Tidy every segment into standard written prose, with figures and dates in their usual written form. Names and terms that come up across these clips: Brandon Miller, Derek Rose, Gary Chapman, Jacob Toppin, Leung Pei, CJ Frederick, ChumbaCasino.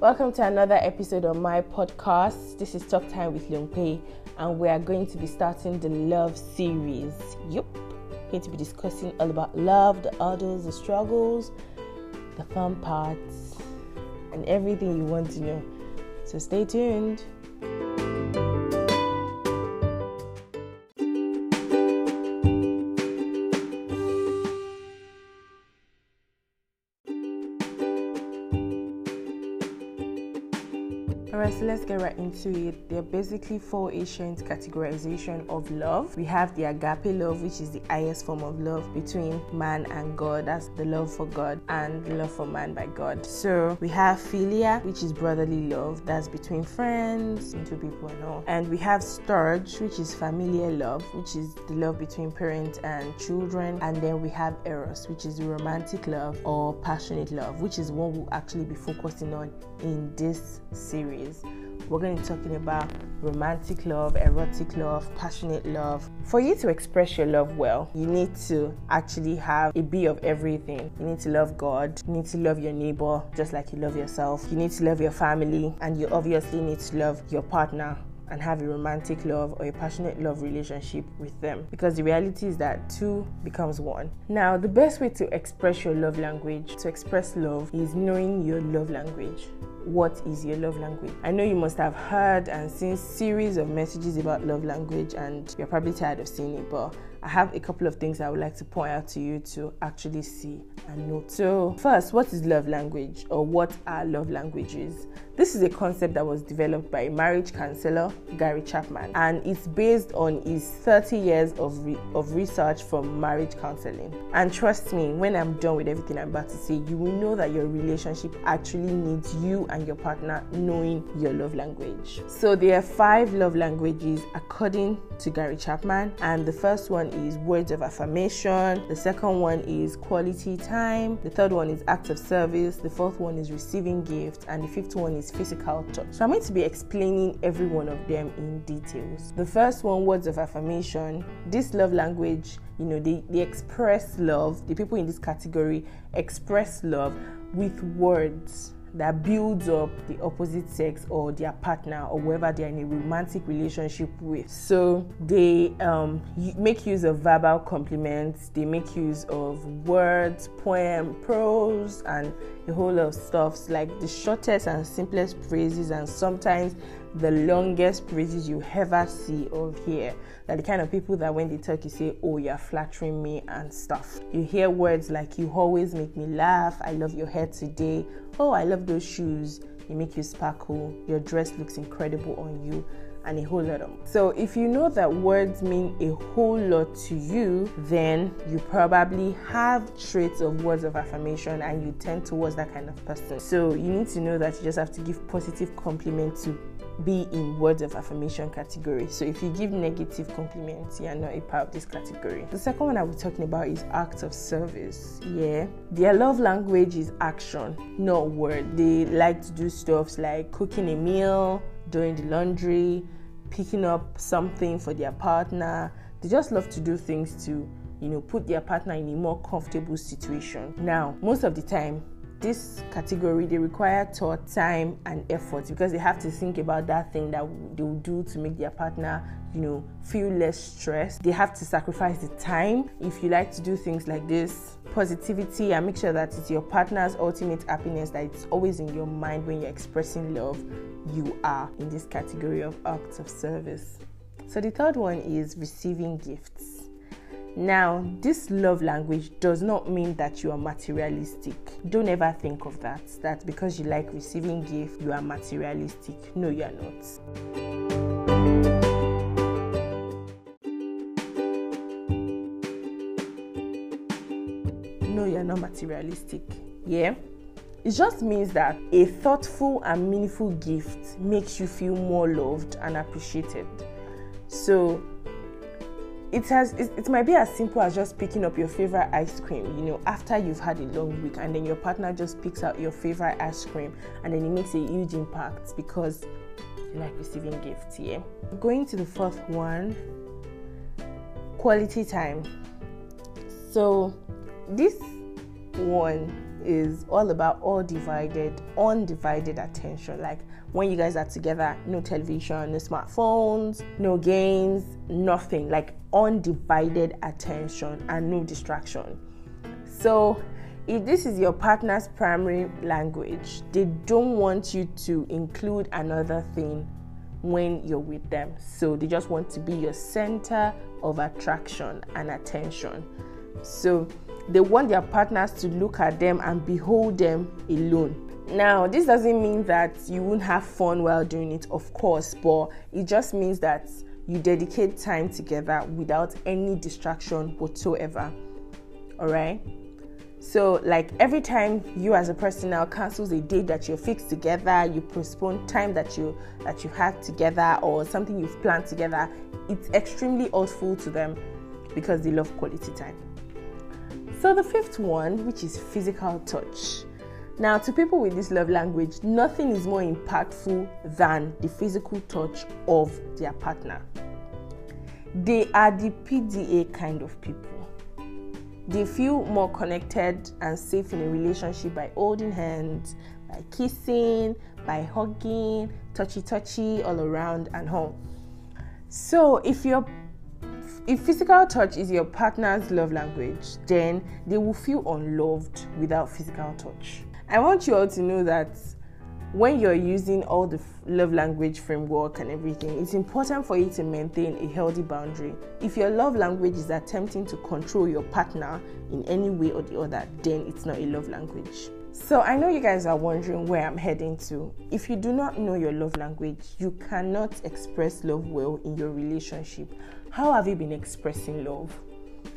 Welcome to another episode of my podcast. This is Talk Time with Leung Pei, and we are going to be starting the love series. Yep, going to be discussing all about love, the hurdles, the struggles, the fun parts, and everything you want to know. So stay tuned. Alright, so let's get right into it. There are basically four ancient categorization of love. We have the agape love, which is the highest form of love between man and God. That's the love for God and the love for man by God. So we have philia, which is brotherly love. That's between friends, two people and all. And we have storge, which is familial love, which is the love between parents and children. And then we have eros, which is romantic love or passionate love, which is what we'll actually be focusing on in this series. We're going to be talking about romantic love, erotic love, passionate love. For you to express your love well, you need to actually have a bit of everything. You need to love God, you need to love your neighbor just like you love yourself, you need to love your family, and you obviously need to love your partner and have a romantic love or a passionate love relationship with them, because the reality is that two becomes one. Now, the best way to express your love language, to express love, is knowing your love language. What is your love language? I know you must have heard and seen series of messages about love language, and you're probably tired of seeing it, but I have a couple of things I would like to point out to you to actually see and know. So first, what is love language, or what are love languages? This is a concept that was developed by marriage counselor Gary Chapman, and it's based on his 30 years of research from marriage counseling. And trust me, when I'm done with everything I'm about to say, you will know that your relationship actually needs you and your partner knowing your love language. So there are 5 love languages according to Gary Chapman, and the first one is words of affirmation, the second one is quality time, the third one is acts of service, the fourth one is receiving gifts, and the fifth one is physical touch. So I'm going to be explaining every one of them in details. The first one, words of affirmation, this love language, you know, they express love. The people in this category express love with words that builds up the opposite sex or their partner or whoever they are in a romantic relationship with. So they make use of verbal compliments, they make use of words, poem, prose, and a whole lot of stuff, like the shortest and simplest phrases, and sometimes the longest phrases you ever see or hear. Like the kind of people that when they talk, you say, "Oh, you're flattering me," and stuff. You hear words like, "You always make me laugh," "I love your hair today," "Oh, I love those shoes, they make you sparkle," "Your dress looks incredible on you," and a whole lot of them. So if you know that words mean a whole lot to you, then you probably have traits of words of affirmation and you tend towards that kind of person. So you need to know that you just have to give positive compliments to be in words of affirmation category. So if you give negative compliments, you are not a part of this category. The second one I was talking about is acts of service. Yeah, their love language is action, not word. They like to do stuff like cooking a meal, doing the laundry, picking up something for their partner. They just love to do things to, you know, put their partner in a more comfortable situation. Now, most of the time, this category, they require thought, time, and effort, because they have to think about that thing that they will do to make their partner, you know, feel less stressed. They have to sacrifice the time. If you like to do things like this, positivity, and make sure that it's your partner's ultimate happiness that it's always in your mind when you're expressing love, you are in this category of acts of service. So the third one is receiving gifts. Now, this love language does not mean that you are materialistic. Don't ever think of that because you like receiving gifts, you are materialistic. No, you are not. No, you are not materialistic. Yeah? It just means that a thoughtful and meaningful gift makes you feel more loved and appreciated. So, It might be as simple as just picking up your favorite ice cream, you know, after you've had a long week, and then your partner just picks out your favorite ice cream, and then it makes a huge impact because you like receiving gifts, yeah? Going to the fourth one, quality time. So this one is all about undivided attention. Like when you guys are together, no television, no smartphones, no games, nothing. Like undivided attention and no distraction. So if this is your partner's primary language, they don't want you to include another thing when you're with them. So they just want to be your center of attraction and attention. So they want their partners to look at them and behold them alone. Now, this doesn't mean that you won't have fun while doing it, of course, but it just means that you dedicate time together without any distraction whatsoever. All right? So, like, every time you as a person now cancels a date that you're fixed together, you postpone time that you've had together or something you've planned together, it's extremely hurtful to them because they love quality time. So the fifth one, which is physical touch. Now, to people with this love language, nothing is more impactful than the physical touch of their partner. They are the PDA kind of people. They feel more connected and safe in a relationship by holding hands, by kissing, by hugging, touchy-touchy all around and home. So if physical touch is your partner's love language, then they will feel unloved without physical touch. I want you all to know that when you're using all the love language framework and everything, it's important for you to maintain a healthy boundary. If your love language is attempting to control your partner in any way or the other, then it's not a love language. So I know you guys are wondering where I'm heading to. If you do not know your love language, you cannot express love well in your relationship. How have you been expressing love?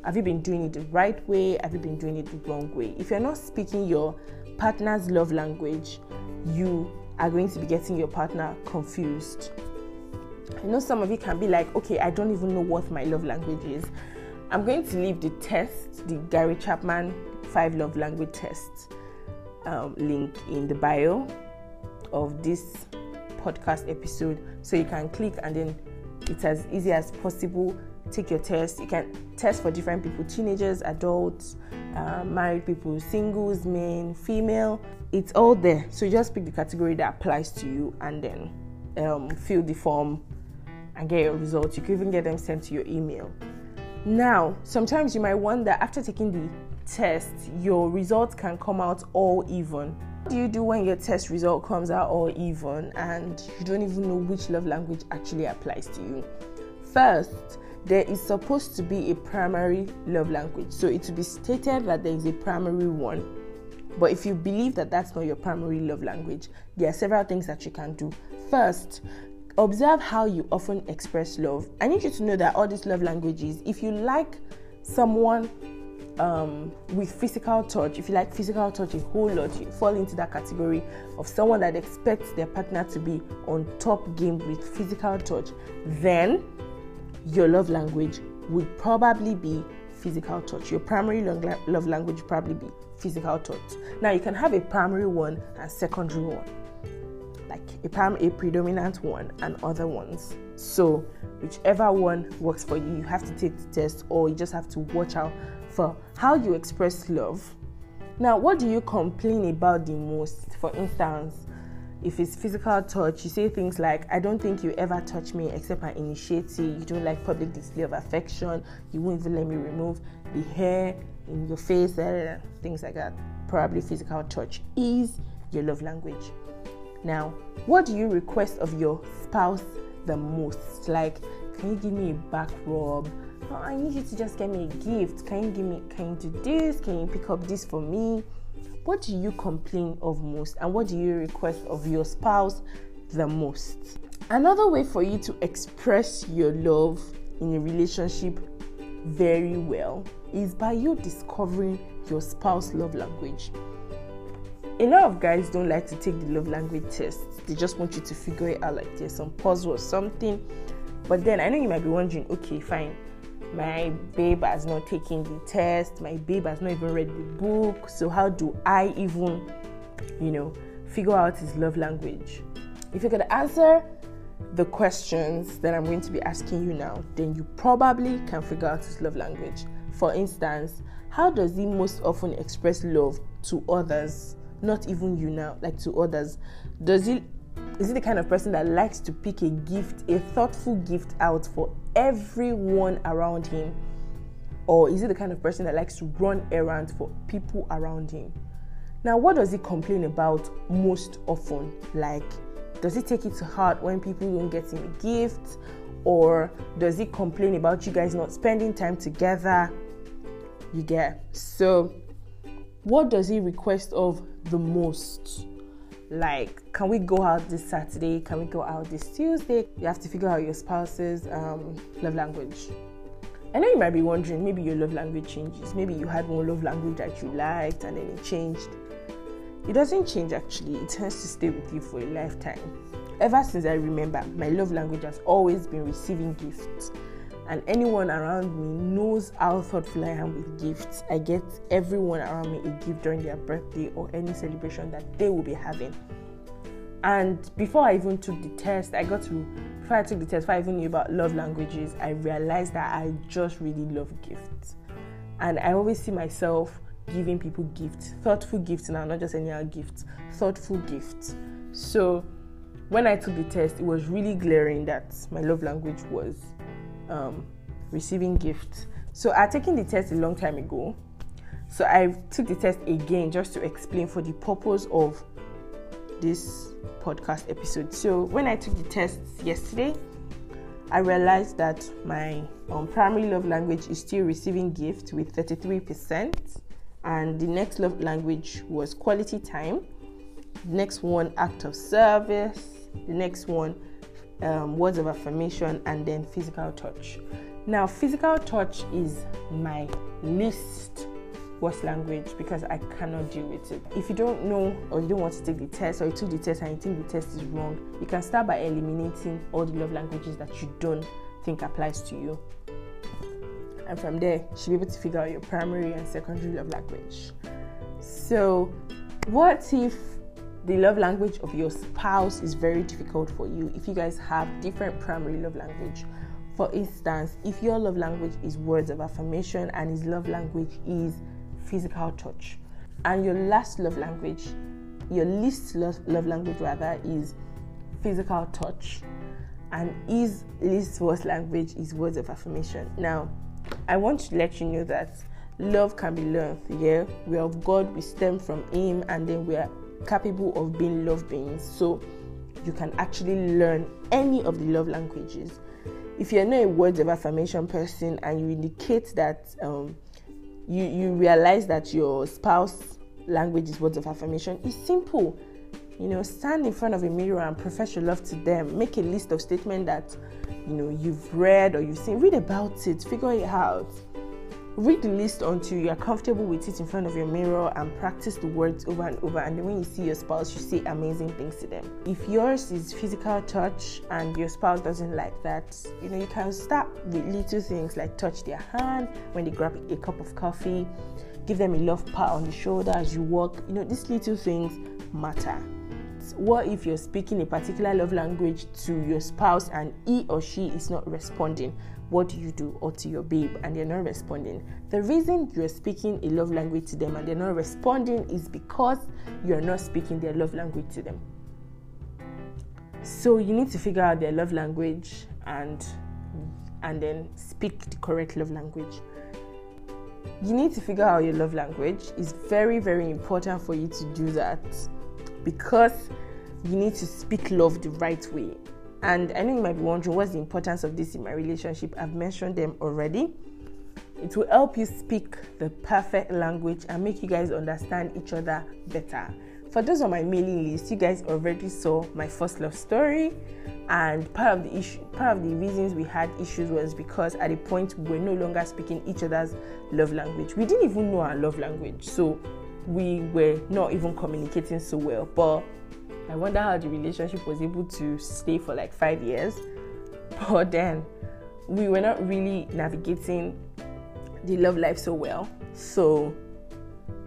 Have you been doing it the right way? Have you been doing it the wrong way? If you're not speaking your partner's love language, you are going to be getting your partner confused. I know some of you can be like, okay, I don't even know what my love language is. I'm going to leave the test, the Gary Chapman 5 love language test link in the bio of this podcast episode, so you can click and then it's as easy as possible. Take your test. You can test for different people: teenagers, adults, married people, singles, men, female. It's all there. So you just pick the category that applies to you and then fill the form and get your results. You can even get them sent to your email. Now, sometimes you might wonder, after taking the test, your results can come out all even. What do you do when your test result comes out all even and you don't even know which love language actually applies to you? First, there is supposed to be a primary love language. So it will be stated that there is a primary one. But if you believe that that's not your primary love language, there are several things that you can do. First, observe how you often express love. I need you to know that all these love languages, if you like someone with physical touch, if you like physical touch a whole lot, you fall into that category of someone that expects their partner to be on top game with physical touch, then your love language would probably be physical touch. Your primary love language would probably be physical touch. Now, you can have a primary one and secondary one, like a predominant one and other ones. So whichever one works for you, you have to take the test or you just have to watch out for how you express love. Now, what do you complain about the most? For instance, if it's physical touch, you say things like, I don't think you ever touch me except by initiative. You don't like public display of affection. You won't even let me remove the hair in your face, things like that. Probably physical touch is your love language. Now, what do you request of your spouse the most? Like, can you give me a back rub? Oh, I need you to just get me a gift. Can you do this? Can you pick up this for me? What do you complain of most, and what do you request of your spouse the most? Another way for you to express your love in a relationship very well is by you discovering your spouse's love language. A lot of guys don't like to take the love language test. They just want you to figure it out, like there's some puzzle or something. But then I know you might be wondering, okay, fine, my babe has not taken the test, my babe has not even read the book, so how do I even, figure out his love language? If you could answer the questions that I'm going to be asking you now, then you probably can figure out his love language. For instance, how does he most often express love to others? Not even you now, like to others. Is he the kind of person that likes to pick a gift, a thoughtful gift out for everyone around him? Or is he the kind of person that likes to run errands for people around him? Now, what does he complain about most often? Like, does he take it to heart when people don't get him a gift? Or does he complain about you guys not spending time together? You get. So, what does he request of the most? Like, can we go out this Saturday? Can we go out this Tuesday? You have to figure out your spouse's love language. I know you might be wondering, maybe your love language changes. Maybe you had one love language that you liked and then it changed. It doesn't change actually. It tends to stay with you for a lifetime. Ever since I remember, my love language has always been receiving gifts. And anyone around me knows how thoughtful I am with gifts. I get everyone around me a gift during their birthday or any celebration that they will be having. And before I even took the test, before I even knew about love languages, I realized that I just really love gifts. And I always see myself giving people gifts, thoughtful gifts now, not just any other gifts, thoughtful gifts. So when I took the test, it was really glaring that my love language was receiving gifts. So I had taken the test a long time ago. So I took the test again just to explain for the purpose of this podcast episode. So when I took the test yesterday, I realized that my primary love language is still receiving gifts with 33%, and the next love language was quality time, the next one act of service, the next one words of affirmation, and then physical touch. Now, physical touch is my least worst language because I cannot deal with it. If you don't know or you don't want to take the test, or you took the test and you think the test is wrong, you can start by eliminating all the love languages that you don't think applies to you. And from there, you should be able to figure out your primary and secondary love language. So, what if the love language of your spouse is very difficult for you if you guys have different primary love language? For instance, if your love language is words of affirmation and his love language is physical touch, and your least love language is physical touch, and his least worst language is words of affirmation. Now, I want to let you know that love can be learned. Yeah, we are of God, we stem from him, and then we are capable of being love beings. So you can actually learn any of the love languages. If you're not a words of affirmation person and you indicate that you realize that your spouse language is words of affirmation, it's simple. You know, stand in front of a mirror and profess your love to them. Make a list of statements that you know you've read or you've seen. Read about it, figure it out. Read the list until you are comfortable with it in front of your mirror and practice the words over and over. And then when you see your spouse, you say amazing things to them. If yours is physical touch and your spouse doesn't like that, you know, you can start with little things like touch their hand when they grab a cup of coffee, give them a love pat on the shoulder as you walk. You know, these little things matter. What if you're speaking a particular love language to your spouse and he or she is not responding? What do you do? Or to your babe and they're not responding? The reason you're speaking a love language to them and they're not responding is because you're not speaking their love language to them. So you need to figure out their love language and then speak the correct love language. You need to figure out your love language. It's very, very important for you to do that, because you need to speak love the right way. And I know you might be wondering, what's the importance of this in my relationship? I've mentioned them already. It will help you speak the perfect language and make you guys understand each other better. For those on my mailing list, you guys already saw my first love story, and part of the reasons we had issues was because at a point we were no longer speaking each other's love language. We didn't even know our love language, so we were not even communicating so well. But I wonder how the relationship was able to stay for like 5 years. But then we were not really navigating the love life so well, so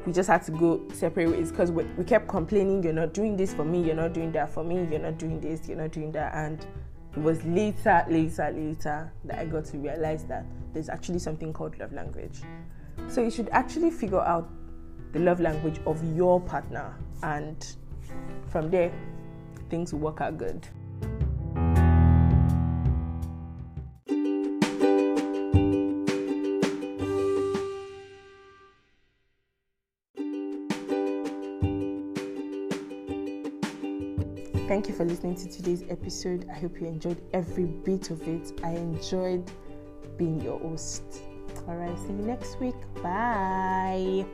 we just had to go separate ways, because we kept complaining, you're not doing this for me, you're not doing that for me, you're not doing this, you're not doing that. And It was later that I got to realize that there's actually something called love language. So you should actually figure out the love language of your partner, and from there, things will work out good. Thank you for listening to today's episode. I hope you enjoyed every bit of it. I enjoyed being your host. All right, see you next week. Bye.